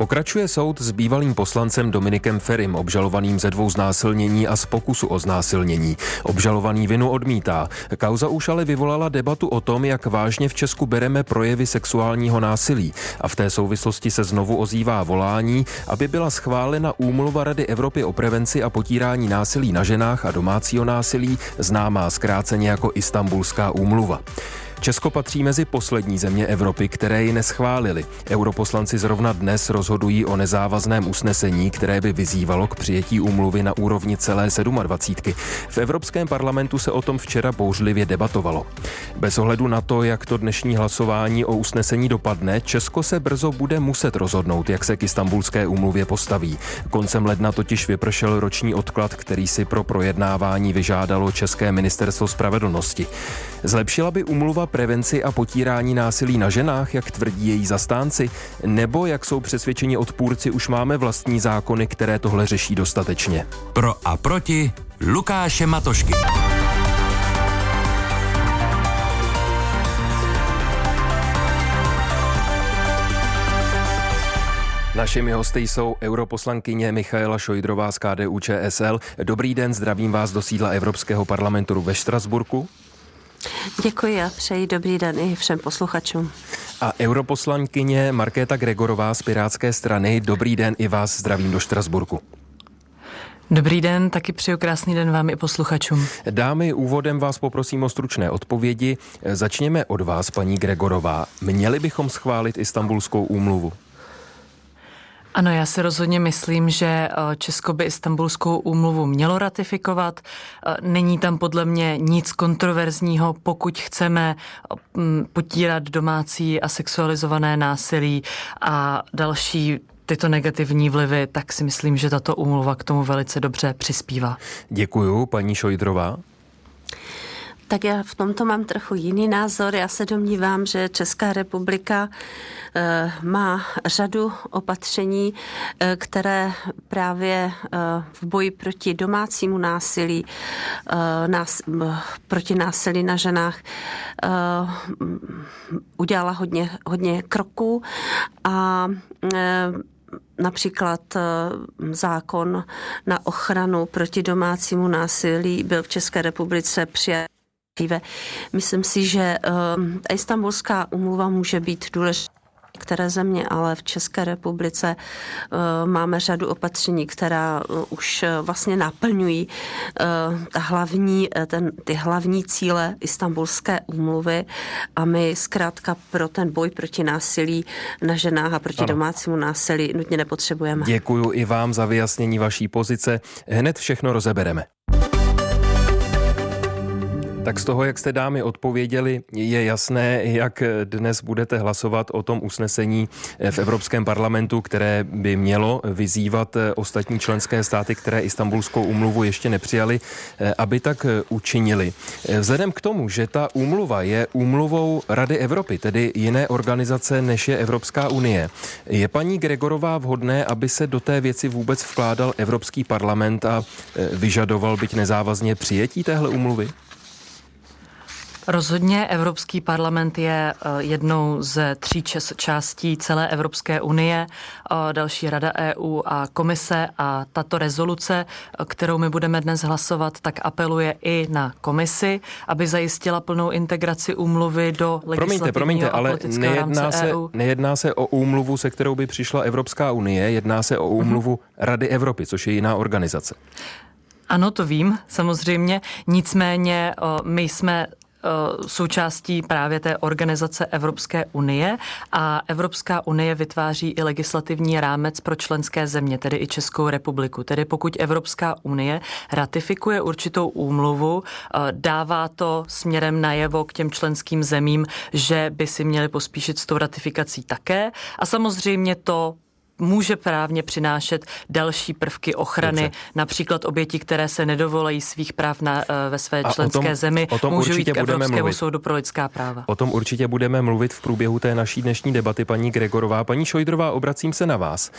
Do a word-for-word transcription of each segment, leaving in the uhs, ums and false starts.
Pokračuje soud s bývalým poslancem Dominikem Ferim, obžalovaným ze dvou znásilnění a z pokusu o znásilnění. Obžalovaný vinu odmítá. Kauza už ale vyvolala debatu o tom, jak vážně v Česku bereme projevy sexuálního násilí. A v té souvislosti se znovu ozývá volání, aby byla schválena úmluva Rady Evropy o prevenci a potírání násilí na ženách a domácího násilí, známá zkráceně jako Istanbulská úmluva. Česko patří mezi poslední země Evropy, které ji neschválily. Europoslanci zrovna dnes rozhodují o nezávazném usnesení, které by vyzývalo k přijetí úmluvy na úrovni celé sedmadvacítky. V Evropském parlamentu se o tom včera bouřlivě debatovalo. Bez ohledu na to, jak to dnešní hlasování o usnesení dopadne, Česko se brzo bude muset rozhodnout, jak se k Istanbulské úmluvě postaví. Koncem ledna totiž vypršel roční odklad, který si pro projednávání vyžádalo České ministerstvo spravedlnosti. Zlepšila by úmluva prevenci a potírání násilí na ženách, jak tvrdí její zastánci, nebo, jak jsou přesvědčeni odpůrci, už máme vlastní zákony, které tohle řeší dostatečně. Pro a proti Lukáše Matošky. Našimi hosty jsou europoslankyně Michaela Šojdrová z K D U Č S L. Dobrý den, zdravím vás do sídla Evropského parlamentu ve Štrasburku. Děkuji a přeji dobrý den i všem posluchačům. A europoslankyně Markéta Gregorová z Pirátské strany. Dobrý den, i vás zdravím do Štrasburku. Dobrý den, taky přeju krásný den vám i posluchačům. Dámy, úvodem vás poprosím o stručné odpovědi. Začněme od vás, paní Gregorová. Měli bychom schválit Istanbulskou úmluvu? Ano, já si rozhodně myslím, že Česko by Istanbulskou úmluvu mělo ratifikovat. Není tam podle mě nic kontroverzního, pokud chceme potírat domácí a sexualizované násilí a další tyto negativní vlivy, tak si myslím, že tato úmluva k tomu velice dobře přispívá. Děkuju, paní Šojdrová. Tak já v tomto mám trochu jiný názor. Já se domnívám, že Česká republika má řadu opatření, které právě v boji proti domácímu násilí, nás, proti násilí na ženách udělala hodně, hodně kroků a například zákon na ochranu proti domácímu násilí byl v České republice přijat. Myslím si, že um, Istanbulská úmluva může být důležitá v které země, ale v České republice uh, máme řadu opatření, která uh, už uh, vlastně naplňují uh, ta hlavní, uh, ten, ty hlavní cíle Istanbulské úmluvy a my zkrátka pro ten boj proti násilí na ženách a proti ano. domácímu násilí nutně nepotřebujeme. Děkuju i vám za vyjasnění vaší pozice. Hned všechno rozebereme. Tak z toho, jak jste dámy odpověděli, je jasné, jak dnes budete hlasovat o tom usnesení v Evropském parlamentu, které by mělo vyzývat ostatní členské státy, které Istanbulskou úmluvu ještě nepřijali, aby tak učinili. Vzhledem k tomu, že ta úmluva je úmluvou Rady Evropy, tedy jiné organizace, než je Evropská unie, je paní Gregorová vhodné, aby se do té věci vůbec vkládal Evropský parlament a vyžadoval, byť nezávazně, přijetí téhle úmluvy? Rozhodně Evropský parlament je jednou ze tří částí celé Evropské unie, další Rada E U a Komise a tato rezoluce, kterou my budeme dnes hlasovat, tak apeluje i na Komisi, aby zajistila plnou integraci úmluvy do legislativního promiňte, promiňte, a politického rámce E U. Promiňte, ale nejedná se o úmluvu, se kterou by přišla Evropská unie, jedná se o úmluvu mm-hmm. Rady Evropy, což je jiná organizace. Ano, to vím, samozřejmě, nicméně my jsme součástí právě té organizace Evropské unie a Evropská unie vytváří i legislativní rámec pro členské země, tedy i Českou republiku. Tedy pokud Evropská unie ratifikuje určitou úmluvu, dává to směrem najevo k těm členským zemím, že by si měli pospíšit s tou ratifikací také a samozřejmě to může právně přinášet další prvky ochrany, dobře, například oběti, které se nedovolají svých práv na, ve své a členské o tom, zemi, o tom můžou jít k Evropskému soudu pro lidská práva. O tom určitě budeme mluvit v průběhu té naší dnešní debaty, paní Gregorová. Paní Šojdrová, obracím se na vás.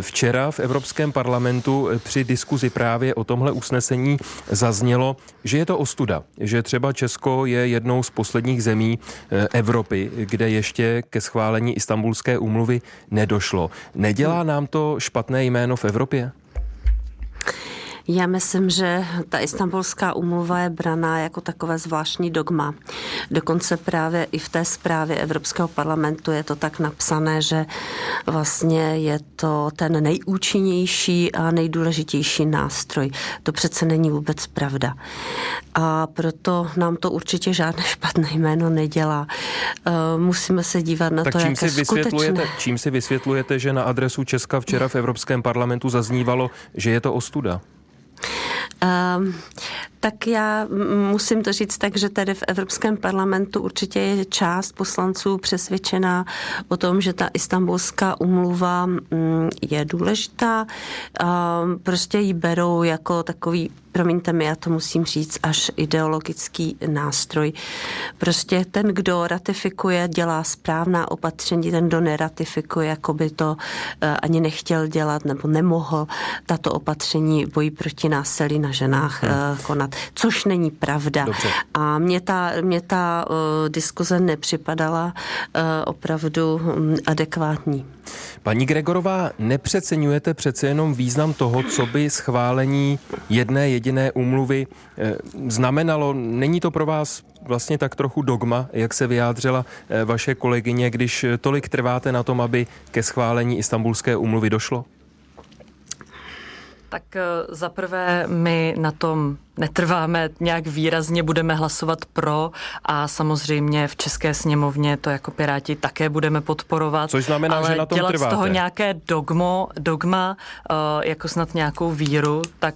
Včera v Evropském parlamentu při diskuzi právě o tomhle usnesení zaznělo, že je to ostuda, že třeba Česko je jednou z posledních zemí Evropy, kde ještě ke schválení Istanbulské úmluvy nedošlo. Nedělá Nedělá nám to špatné jméno v Evropě? Já myslím, že ta Istanbulská úmluva je braná jako takové zvláštní dogma. Dokonce právě i v té zprávě Evropského parlamentu je to tak napsané, že vlastně je to ten nejúčinnější a nejdůležitější nástroj. To přece není vůbec pravda. A proto nám to určitě žádné špatné jméno nedělá. Musíme se dívat na tak to, jak je skutečné. Čím si vysvětlujete, že na adresu Česka včera v Evropském parlamentu zaznívalo, že je to ostuda? Um, tak já musím to říct tak, že tady v Evropském parlamentu určitě je část poslanců přesvědčená o tom, že ta Istanbulská úmluva je důležitá. Um, prostě ji berou jako takový, promiňte mi, já to musím říct, až ideologický nástroj. Prostě ten, kdo ratifikuje, dělá správná opatření, ten, kdo neratifikuje, jako by to ani nechtěl dělat nebo nemohl tato opatření boji proti násilí na ženách hmm. konat, což není pravda. Dobře. A mě ta, mě ta uh, diskuze nepřipadala uh, opravdu um, adekvátní. Paní Gregorová, nepřeceňujete přece jenom význam toho, co by schválení jedné jediné úmluvy znamenalo? Není to pro vás vlastně tak trochu dogma, jak se vyjádřila vaše kolegyně, když tolik trváte na tom, aby ke schválení Istanbulské úmluvy došlo? Tak zaprvé my na tom netrváme nějak výrazně, budeme hlasovat pro a samozřejmě v České sněmovně to jako Piráti také budeme podporovat. Což znamená, ale že na tom dělat trváte. Z toho nějaké dogmo, dogma, jako snad nějakou víru, tak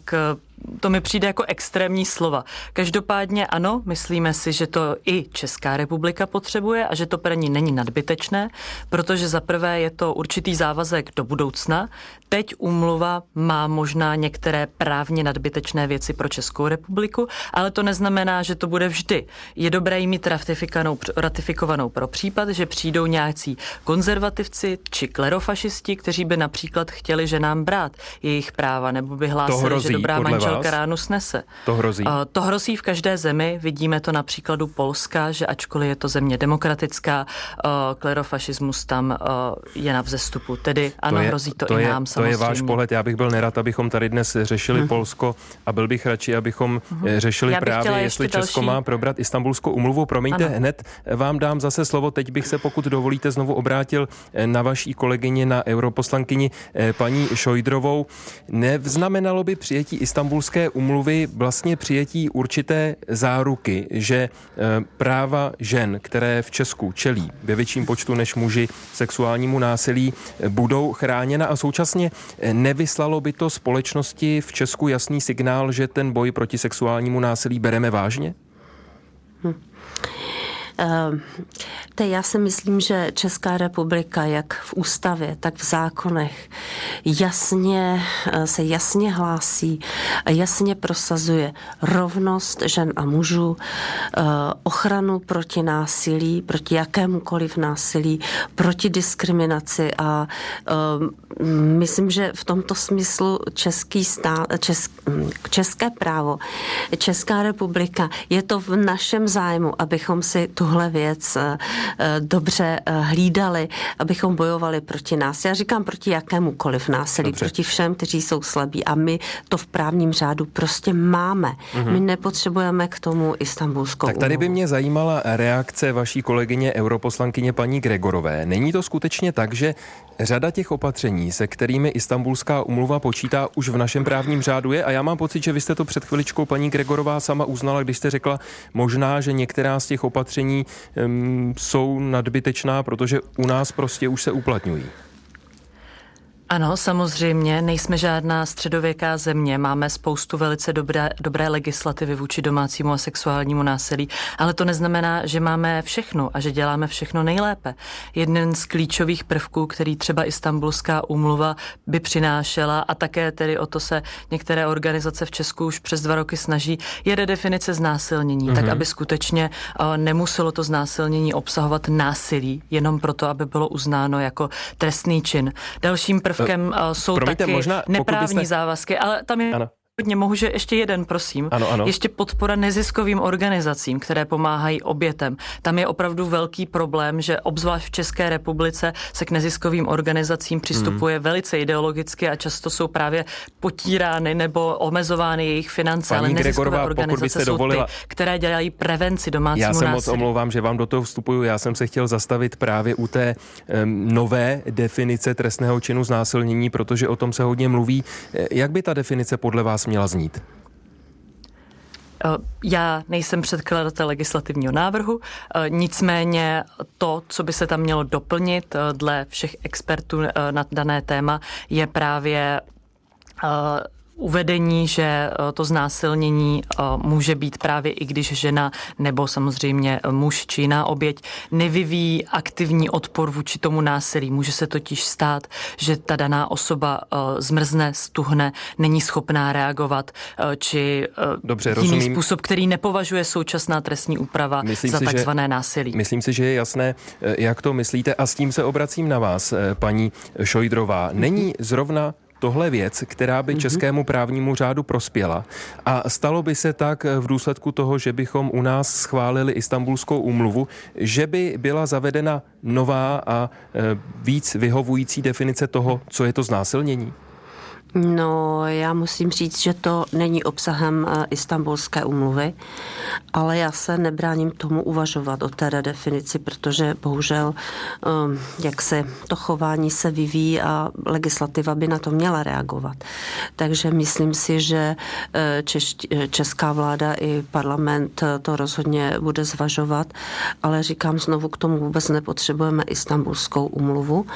to mi přijde jako extrémní slova. Každopádně ano, myslíme si, že to i Česká republika potřebuje a že to pro ní není nadbytečné, protože zaprvé je to určitý závazek do budoucna. Teď úmluva má možná některé právně nadbytečné věci pro Českou republiku, ale to neznamená, že to bude vždy. Je dobré jí mít ratifikovanou, ratifikovanou pro případ, že přijdou nějací konzervativci či klerofašisti, kteří by například chtěli, že nám brát jejich práva, nebo by hlásili, hrozí, že dobrá manželka ránu snese. To hrozí. Uh, to hrozí v každé zemi, vidíme to na příkladu Polska, že ačkoliv je to země demokratická, uh, klerofašismus tam uh, je na vzestupu. Tedy ano, to je, hrozí to, to i je, nám to samozřejmě. To je váš pohled, já bych byl nerad, abychom tady dnes řešili hmm. Polsko a byl bych radši, abychom hmm. řešili já právě, jestli Česko další... má probrat Istanbulskou úmluvu. Promiňte, ano. Hned vám dám zase slovo, teď bych se, pokud dovolíte, znovu obrátil na vaší kolegyni, na europoslankyni paní Šojdrovou. Nevznamenalo by přijetí Istanbulské úmluvy vlastně přijetí určité záruky, že práva žen, které v Česku čelí ve větším počtu než muži sexuálnímu násilí, budou chráněna a současně nevyslalo by to společnosti v Česku jasný signál, že ten boj proti sexuálnímu násilí bereme vážně? Hm. Teď já si myslím, že Česká republika jak v ústavě, tak v zákonech jasně, se jasně hlásí a jasně prosazuje rovnost žen a mužů, ochranu proti násilí, proti jakémukoliv násilí, proti diskriminaci a myslím, že v tomto smyslu český stát, česk, české právo, Česká republika, je to v našem zájmu, abychom si tu tuhle věc dobře hlídali, abychom bojovali proti násilí. Já říkám proti jakémukoliv násilí, dobře. Proti všem, kteří jsou slabí a my to v právním řádu prostě máme. Mm-hmm. My nepotřebujeme k tomu Istanbulskou úmluvu. Tak tady by mě zajímala reakce vaší kolegyně europoslankyně paní Gregorové. Není to skutečně tak, že řada těch opatření, se kterými Istanbulská úmluva počítá, už v našem právním řádu je a já mám pocit, že vy jste to před chviličkou paní Gregorová sama uznala, když jste řekla možná, že některá z těch opatření jsou nadbytečná, protože u nás prostě už se uplatňují. Ano, samozřejmě, nejsme žádná středověká země, máme spoustu velice dobré, dobré legislativy vůči domácímu a sexuálnímu násilí, ale to neznamená, že máme všechno a že děláme všechno nejlépe. Jeden z klíčových prvků, který třeba Istanbulská úmluva by přinášela a také tedy o to se některé organizace v Česku už přes dva roky snaží, je redefinice znásilnění, mm-hmm. tak aby skutečně uh, nemuselo to znásilnění obsahovat násilí, jenom proto, aby bylo uznáno jako trestný čin. Dalším prvkem jsou Promiňte, taky možná, neprávní byste... závazky, ale tam je... Ano. Mohu, že ještě jeden, prosím. Ano, ano. Ještě podpora neziskovým organizacím, které pomáhají obětem. Tam je opravdu velký problém, že obzvlášť v České republice se k neziskovým organizacím přistupuje hmm. velice ideologicky a často jsou právě potírány nebo omezovány jejich finance. Paní ale neziskové Gregorová, organizace jsou dovolila... ty, které dělají prevenci domácímu násilí. Já se násilí. moc omlouvám, že vám do toho vstupuju. Já jsem se chtěl zastavit právě u té um, nové definice trestného činu znásilnění, protože o tom se hodně mluví. Jak by ta definice podle vás měla znít? Já nejsem předkladatel legislativního návrhu, nicméně to, co by se tam mělo doplnit dle všech expertů na dané téma, je právě uvedení, že to znásilnění může být právě i když žena nebo samozřejmě muž či jiná oběť nevyvíjí aktivní odpor vůči tomu násilí. Může se totiž stát, že ta daná osoba zmrzne, stuhne, není schopná reagovat či Dobře, jiný rozumím. způsob, který nepovažuje současná trestní úprava myslím za si, takzvané že, násilí. Myslím si, že je jasné, jak to myslíte a s tím se obracím na vás, paní Šojdrová. Není zrovna tohle věc, která by českému právnímu řádu prospěla a stalo by se tak v důsledku toho, že bychom u nás schválili Istanbulskou úmluvu, že by byla zavedena nová a víc vyhovující definice toho, co je to znásilnění? No, já musím říct, že to není obsahem Istanbulské úmluvy, ale já se nebráním tomu uvažovat o té redefinici, protože bohužel, jak se to chování se vyvíjí a legislativa by na to měla reagovat. Takže myslím si, že česká vláda i parlament to rozhodně bude zvažovat, ale říkám znovu, k tomu vůbec nepotřebujeme Istanbulskou úmluvu.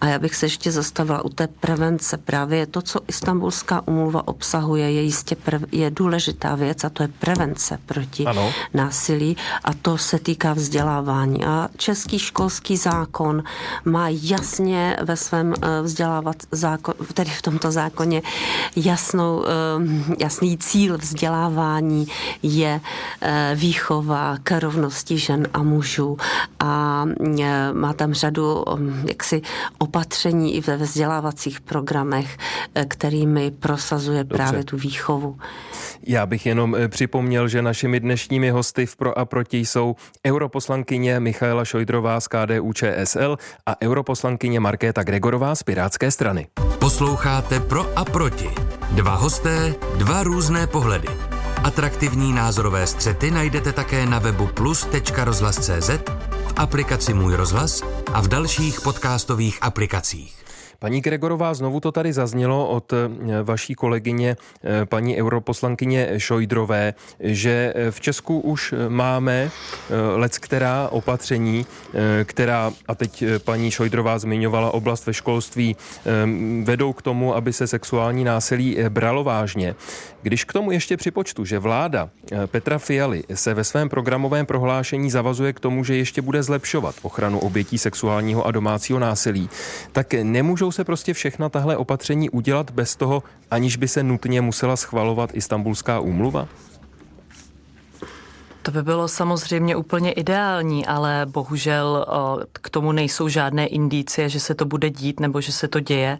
A já bych se ještě zastavila u té prevence. Právě to, co Istanbulská úmluva obsahuje, je jistě prv, je důležitá věc a to je prevence proti ano. násilí a to se týká vzdělávání. A český školský zákon má jasně ve svém vzdělávat zákon, tedy v tomto zákoně jasnou, jasný cíl vzdělávání je výchova k rovnosti žen a mužů a má tam řadu jaksi opatření i ve vzdělávacích programech, kterými prosazuje Dobře. právě tu výchovu. Já bych jenom připomněl, že našimi dnešními hosty v Pro a proti jsou europoslankyně Michaela Šojdrová z K D U Č S L a europoslankyně Markéta Gregorová z Pirátské strany. Posloucháte Pro a proti. Dva hosté, dva různé pohledy. Atraktivní názorové střety najdete také na webu plus tečka rozhlas tečka cé zet, v aplikaci Můj rozhlas a v dalších podcastových aplikacích. Paní Gregorová, znovu to tady zaznělo od vaší kolegyně, paní europoslankyně Šojdrové, že v Česku už máme leckterá opatření, která, a teď paní Šojdrová zmiňovala oblast ve školství, vedou k tomu, aby se sexuální násilí bralo vážně. Když k tomu ještě připočtu, že vláda Petra Fialy se ve svém programovém prohlášení zavazuje k tomu, že ještě bude zlepšovat ochranu obětí sexuálního a domácího násilí, tak nemůžou se prostě všechna tahle opatření udělat bez toho, aniž by se nutně musela schvalovat Istanbulská úmluva? To by bylo samozřejmě úplně ideální, ale bohužel k tomu nejsou žádné indicie, že se to bude dít nebo že se to děje.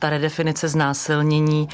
Ta redefinice znásilnění,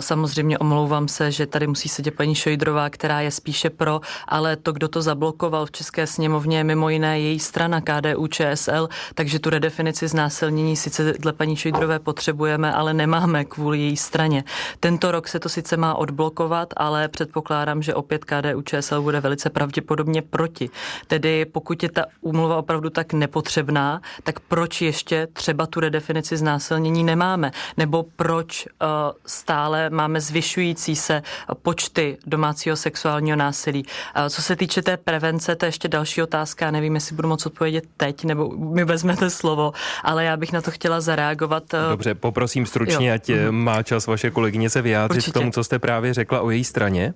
samozřejmě omlouvám se, že tady musí sedět paní Šojdrová, která je spíše pro, ale to, kdo to zablokoval v České sněmovně, mimo jiné její strana K D U Č S L, takže tu redefinici znásilnění sice dle paní Šojdrové potřebujeme, ale nemáme kvůli její straně. Tento rok se to sice má odblokovat, ale předpokládám, že opět K D U Č S L bude velice se pravděpodobně proti. Tedy pokud je ta úmluva opravdu tak nepotřebná, tak proč ještě třeba tu redefinici znásilnění nemáme? Nebo proč uh, stále máme zvyšující se počty domácího sexuálního násilí? Uh, co se týče té prevence, to je ještě další otázka, nevím, jestli budu moc odpovědět teď, nebo mi vezmete slovo, ale já bych na to chtěla zareagovat. Uh... Dobře, poprosím stručně, jo. ať mm-hmm. má čas vaše kolegyně se vyjádřit Určitě. K tomu, co jste právě řekla o její straně.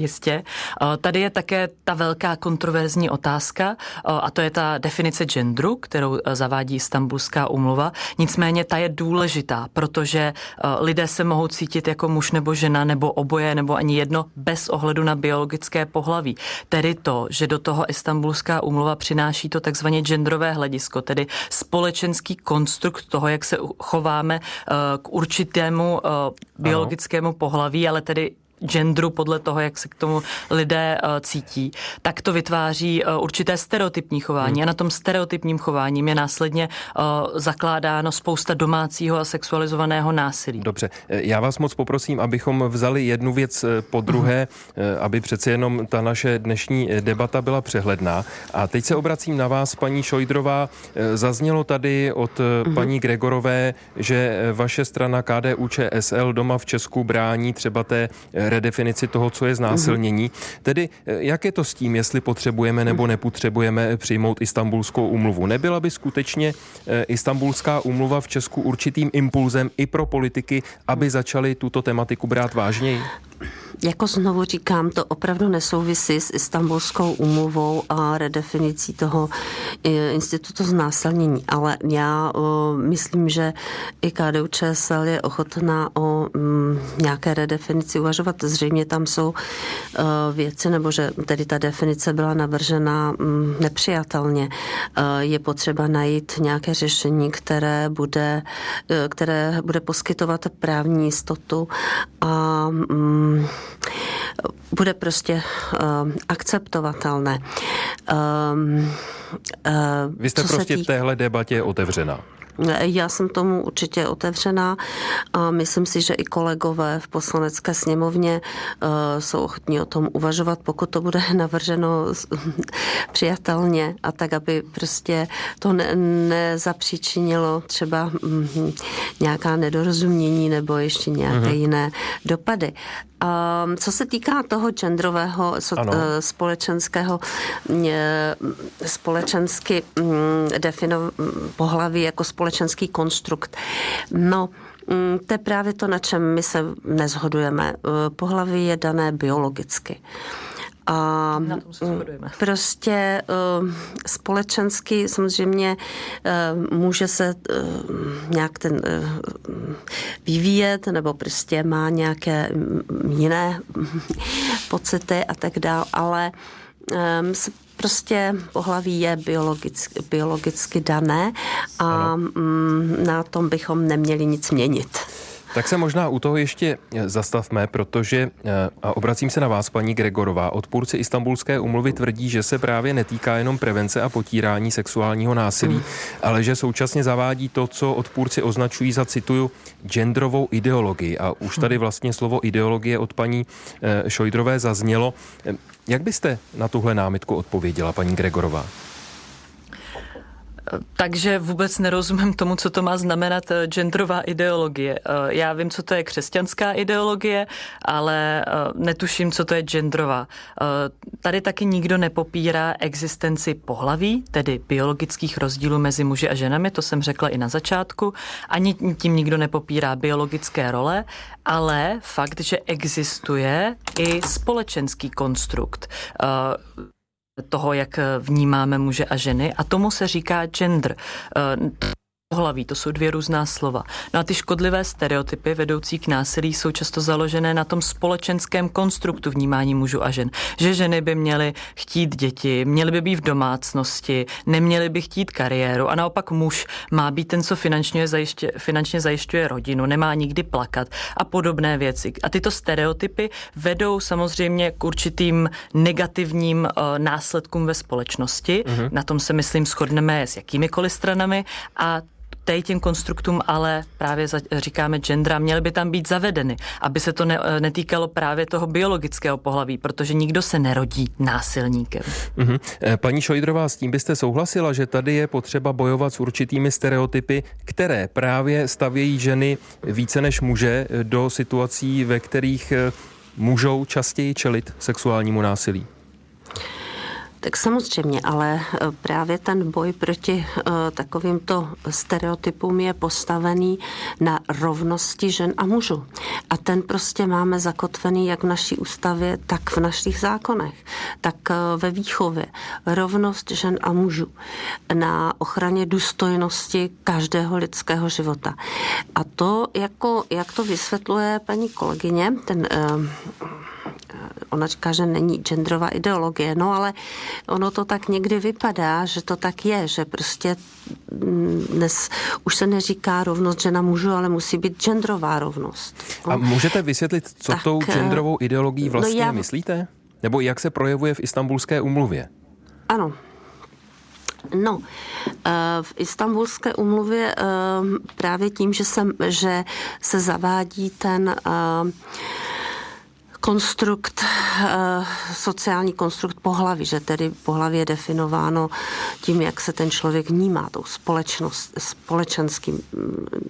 jistě. Tady je také ta velká kontroverzní otázka a to je ta definice genderu, kterou zavádí Istanbulská úmluva. Nicméně ta je důležitá, protože lidé se mohou cítit jako muž nebo žena nebo oboje nebo ani jedno bez ohledu na biologické pohlaví. Tedy to, že do toho Istanbulská úmluva přináší to takzvané genderové hledisko, tedy společenský konstrukt toho, jak se chováme k určitému biologickému pohlaví, ale tedy genderu podle toho, jak se k tomu lidé cítí, tak to vytváří určité stereotypní chování. A na tom stereotypním chováním je následně zakládáno spousta domácího a sexualizovaného násilí. Dobře, já vás moc poprosím, abychom vzali jednu věc po druhé, aby přece jenom ta naše dnešní debata byla přehledná. A teď se obracím na vás, paní Šojdrová. Zaznělo tady od paní Gregorové, že vaše strana K D U Č S L doma v Česku brání třeba té redefinici toho, co je znásilnění. Tedy jak je to s tím, jestli potřebujeme nebo nepotřebujeme přijmout Istanbulskou úmluvu? Nebyla by skutečně Istanbulská úmluva v Česku určitým impulzem i pro politiky, aby začali tuto tematiku brát vážněji? Jako znovu říkám, to opravdu nesouvisí s Istanbulskou úmluvou a redefinicí toho institutu znásilnění, ale já o, myslím, že i K D U Č S L je ochotná o m, nějaké redefinici uvažovat. Zřejmě tam jsou o, věci, nebo že tedy ta definice byla navržena m, nepřijatelně. E, je potřeba najít nějaké řešení, které bude, které bude poskytovat právní jistotu a m, bude prostě uh, akceptovatelné. Uh, uh, Vy jste prostě tý... v téhle debatě otevřená. Já jsem tomu určitě otevřená a myslím si, že i kolegové v poslanecké sněmovně uh, jsou ochotní o tom uvažovat, pokud to bude navrženo přijatelně a tak, aby prostě to ne- nezapříčinilo třeba mm, nějaká nedorozumění nebo ještě nějaké mm-hmm. jiné dopady. Um, co se týká toho genderového so, uh, společenského uh, společensky um, defino- pohlaví jako společenský konstrukt. No, to je právě to, na čem my se nezhodujeme. Pohlaví je dané biologicky. A na tom se shodujeme. Prostě společensky samozřejmě může se nějak ten vyvíjet, nebo prostě má nějaké jiné pocity a tak dál, ale prostě pohlaví je biologicky, biologicky dané a mm, na tom bychom neměli nic měnit. Tak se možná u toho ještě zastavme, protože, a obracím se na vás, paní Gregorová, odpůrci Istanbulské úmluvy tvrdí, že se právě netýká jenom prevence a potírání sexuálního násilí, mm. ale že současně zavádí to, co odpůrci označují za, cituju, genderovou ideologii. A už tady vlastně slovo ideologie od paní Šojdrové zaznělo. Jak byste na tuhle námitku odpověděla, paní Gregorová? Takže vůbec nerozumím tomu, co to má znamenat genderová ideologie. Já vím, co to je křesťanská ideologie, ale netuším, co to je genderová. Tady taky nikdo nepopírá existenci pohlaví, tedy biologických rozdílů mezi muži a ženami, to jsem řekla i na začátku. Ani tím nikdo nepopírá biologické role, ale fakt, že existuje i společenský konstrukt toho, jak vnímáme muže a ženy, a tomu se říká gender. Pohlaví, to jsou dvě různá slova. No a ty škodlivé stereotypy vedoucí k násilí jsou často založené na tom společenském konstruktu vnímání mužů a žen. Že ženy by měly chtít děti, měly by být v domácnosti, neměly by chtít kariéru a naopak muž má být ten, co finančně zajišťuje, finančně zajišťuje rodinu, nemá nikdy plakat a podobné věci. A tyto stereotypy vedou samozřejmě k určitým negativním uh, následkům ve společnosti. Mm-hmm. Na tom se, myslím, shodneme s jakýmikoliv stranami a tady těm konstruktům ale právě říkáme gendera, měly by tam být zavedeny, aby se to ne, netýkalo právě toho biologického pohlaví, protože nikdo se nerodí násilníkem. Mm-hmm. Paní Šojdrová, s tím byste souhlasila, že tady je potřeba bojovat s určitými stereotypy, které právě stavějí ženy více než muže do situací, ve kterých můžou častěji čelit sexuálnímu násilí? Tak samozřejmě, ale právě ten boj proti takovýmto stereotypům je postavený na rovnosti žen a mužů. A ten prostě máme zakotvený jak v naší ústavě, tak v našich zákonech, tak ve výchově. Rovnost žen a mužů na ochraně důstojnosti každého lidského života. A to, jako, jak to vysvětluje paní kolegyně, ten... Ona říká, že není genderová ideologie, no ale ono to tak někdy vypadá, že to tak je, že prostě dnes už se neříká rovnost žena mužů, ale musí být genderová rovnost. No. A můžete vysvětlit, co tak, tou genderovou ideologií vlastně no já... myslíte? Nebo jak se projevuje v Istanbulské úmluvě? Ano. No, v Istanbulské úmluvě právě tím, že se, že se zavádí ten... konstrukt, sociální konstrukt pohlaví, že tedy pohlaví je definováno tím, jak se ten člověk vnímá, tou společnost, společenský,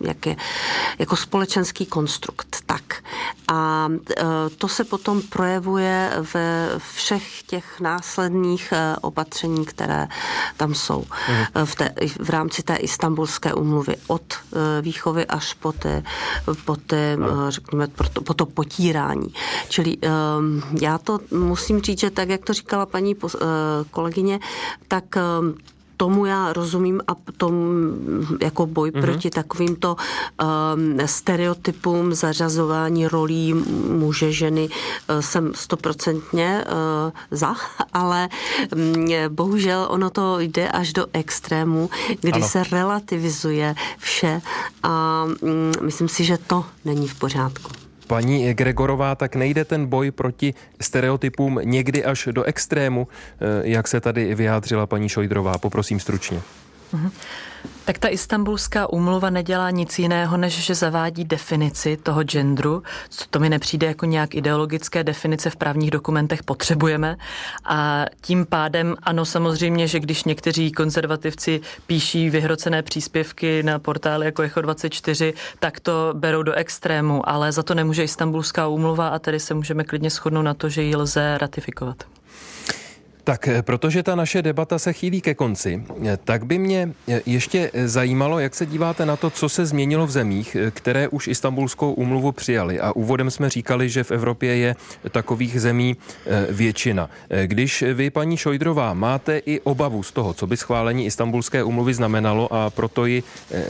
jak je, jako společenský konstrukt. Tak. A to se potom projevuje ve všech těch následných opatření, které tam jsou v, té, v rámci té Istanbulské úmluvy. Od výchovy až po, ty, po, ty, řekněme, po to potírání. Čili um, já to musím říct, že tak, jak to říkala paní pos- uh, kolegyně, tak um, tomu já rozumím a tomu jako boj mm-hmm. proti takovýmto um, stereotypům zařazování rolí muže, ženy uh, jsem stoprocentně uh, za, ale um, bohužel ono to jde až do extrému, kdy ano. se relativizuje vše a um, myslím si, že to není v pořádku. Paní Gregorová, tak nejde ten boj proti stereotypům někdy až do extrému, jak se tady vyjádřila paní Šojdrová? Poprosím stručně. Mhm. Tak ta Istanbulská úmluva nedělá nic jiného, než že zavádí definici toho genderu. To mi nepřijde jako nějak ideologické, definice v právních dokumentech potřebujeme. A tím pádem, ano, samozřejmě, že když někteří konzervativci píší vyhrocené příspěvky na portály jako Echo dvacet čtyři, tak to berou do extrému, ale za to nemůže Istanbulská úmluva a tady se můžeme klidně shodnout na to, že ji lze ratifikovat. Tak, protože ta naše debata se chýlí ke konci, tak by mě ještě zajímalo, jak se díváte na to, co se změnilo v zemích, které už Istanbulskou úmluvu přijali. A úvodem jsme říkali, že v Evropě je takových zemí většina. Když vy, paní Šojdrová, máte i obavu z toho, co by schválení Istanbulské úmluvy znamenalo a proto ji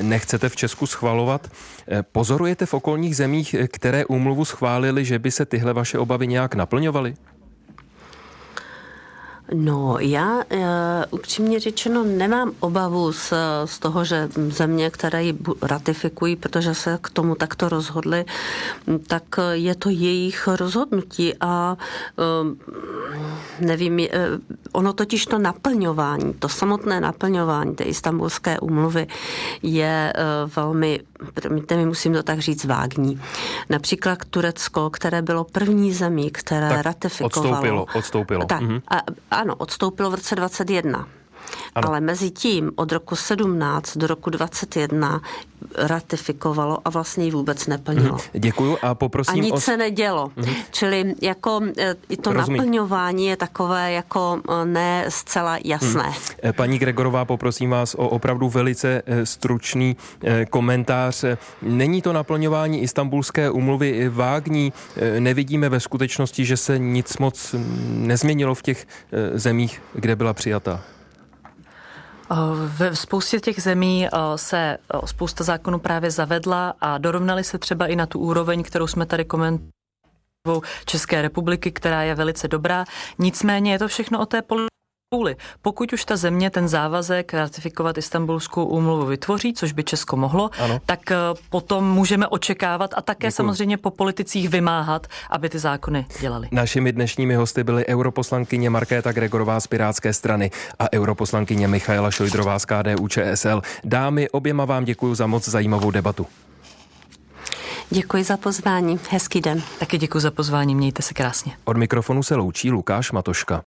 nechcete v Česku schvalovat, pozorujete v okolních zemích, které úmluvu schválili, že by se tyhle vaše obavy nějak naplňovaly? No, já uh, upřímně řečeno nemám obavu z, z toho, že země, které ji ratifikují, protože se k tomu takto rozhodly, tak je to jejich rozhodnutí a uh, nevím, uh, ono totiž to naplňování, to samotné naplňování té Istanbulské úmluvy je uh, velmi, promiňte mi, musím to tak říct, vágní. Například Turecko, které bylo první zemí, které tak ratifikovalo. Odstoupilo, odstoupilo. Tak, mhm. a, Ano, odstoupilo v roce dvacet jedna, ano. Ale mezi tím od roku sedmnáct do roku dvacet jedna ratifikovalo a vlastně ji vůbec neplnilo. Mm, děkuju a poprosím... A nic o... se nedělo. Mm. Čili jako i to Rozumím. Naplňování je takové jako ne zcela jasné. Mm. Paní Gregorová, poprosím vás o opravdu velice stručný komentář. Není to naplňování Istanbulské úmluvy vágní? Nevidíme ve skutečnosti, že se nic moc nezměnilo v těch zemích, kde byla přijata? Ve spoustě těch zemí se spousta zákonů právě zavedla a dorovnali se třeba i na tu úroveň, kterou jsme tady komentovali České republiky, která je velice dobrá. Nicméně je to všechno o té politice. Pokud už ta země ten závazek ratifikovat Istanbulskou úmluvu vytvoří, což by Česko mohlo, ano. tak potom můžeme očekávat a také Děkuji. samozřejmě po politicích vymáhat, aby ty zákony dělali. Našimi dnešními hosty byly europoslankyně Markéta Gregorová z Pirátské strany a europoslankyně Michaela Šojdrová z K D U Č S L. Dámy, oběma vám děkuji za moc zajímavou debatu. Děkuji za pozvání. Hezký den. Taky děkuji za pozvání. Mějte se krásně. Od mikrofonu se loučí Lukáš Matoška.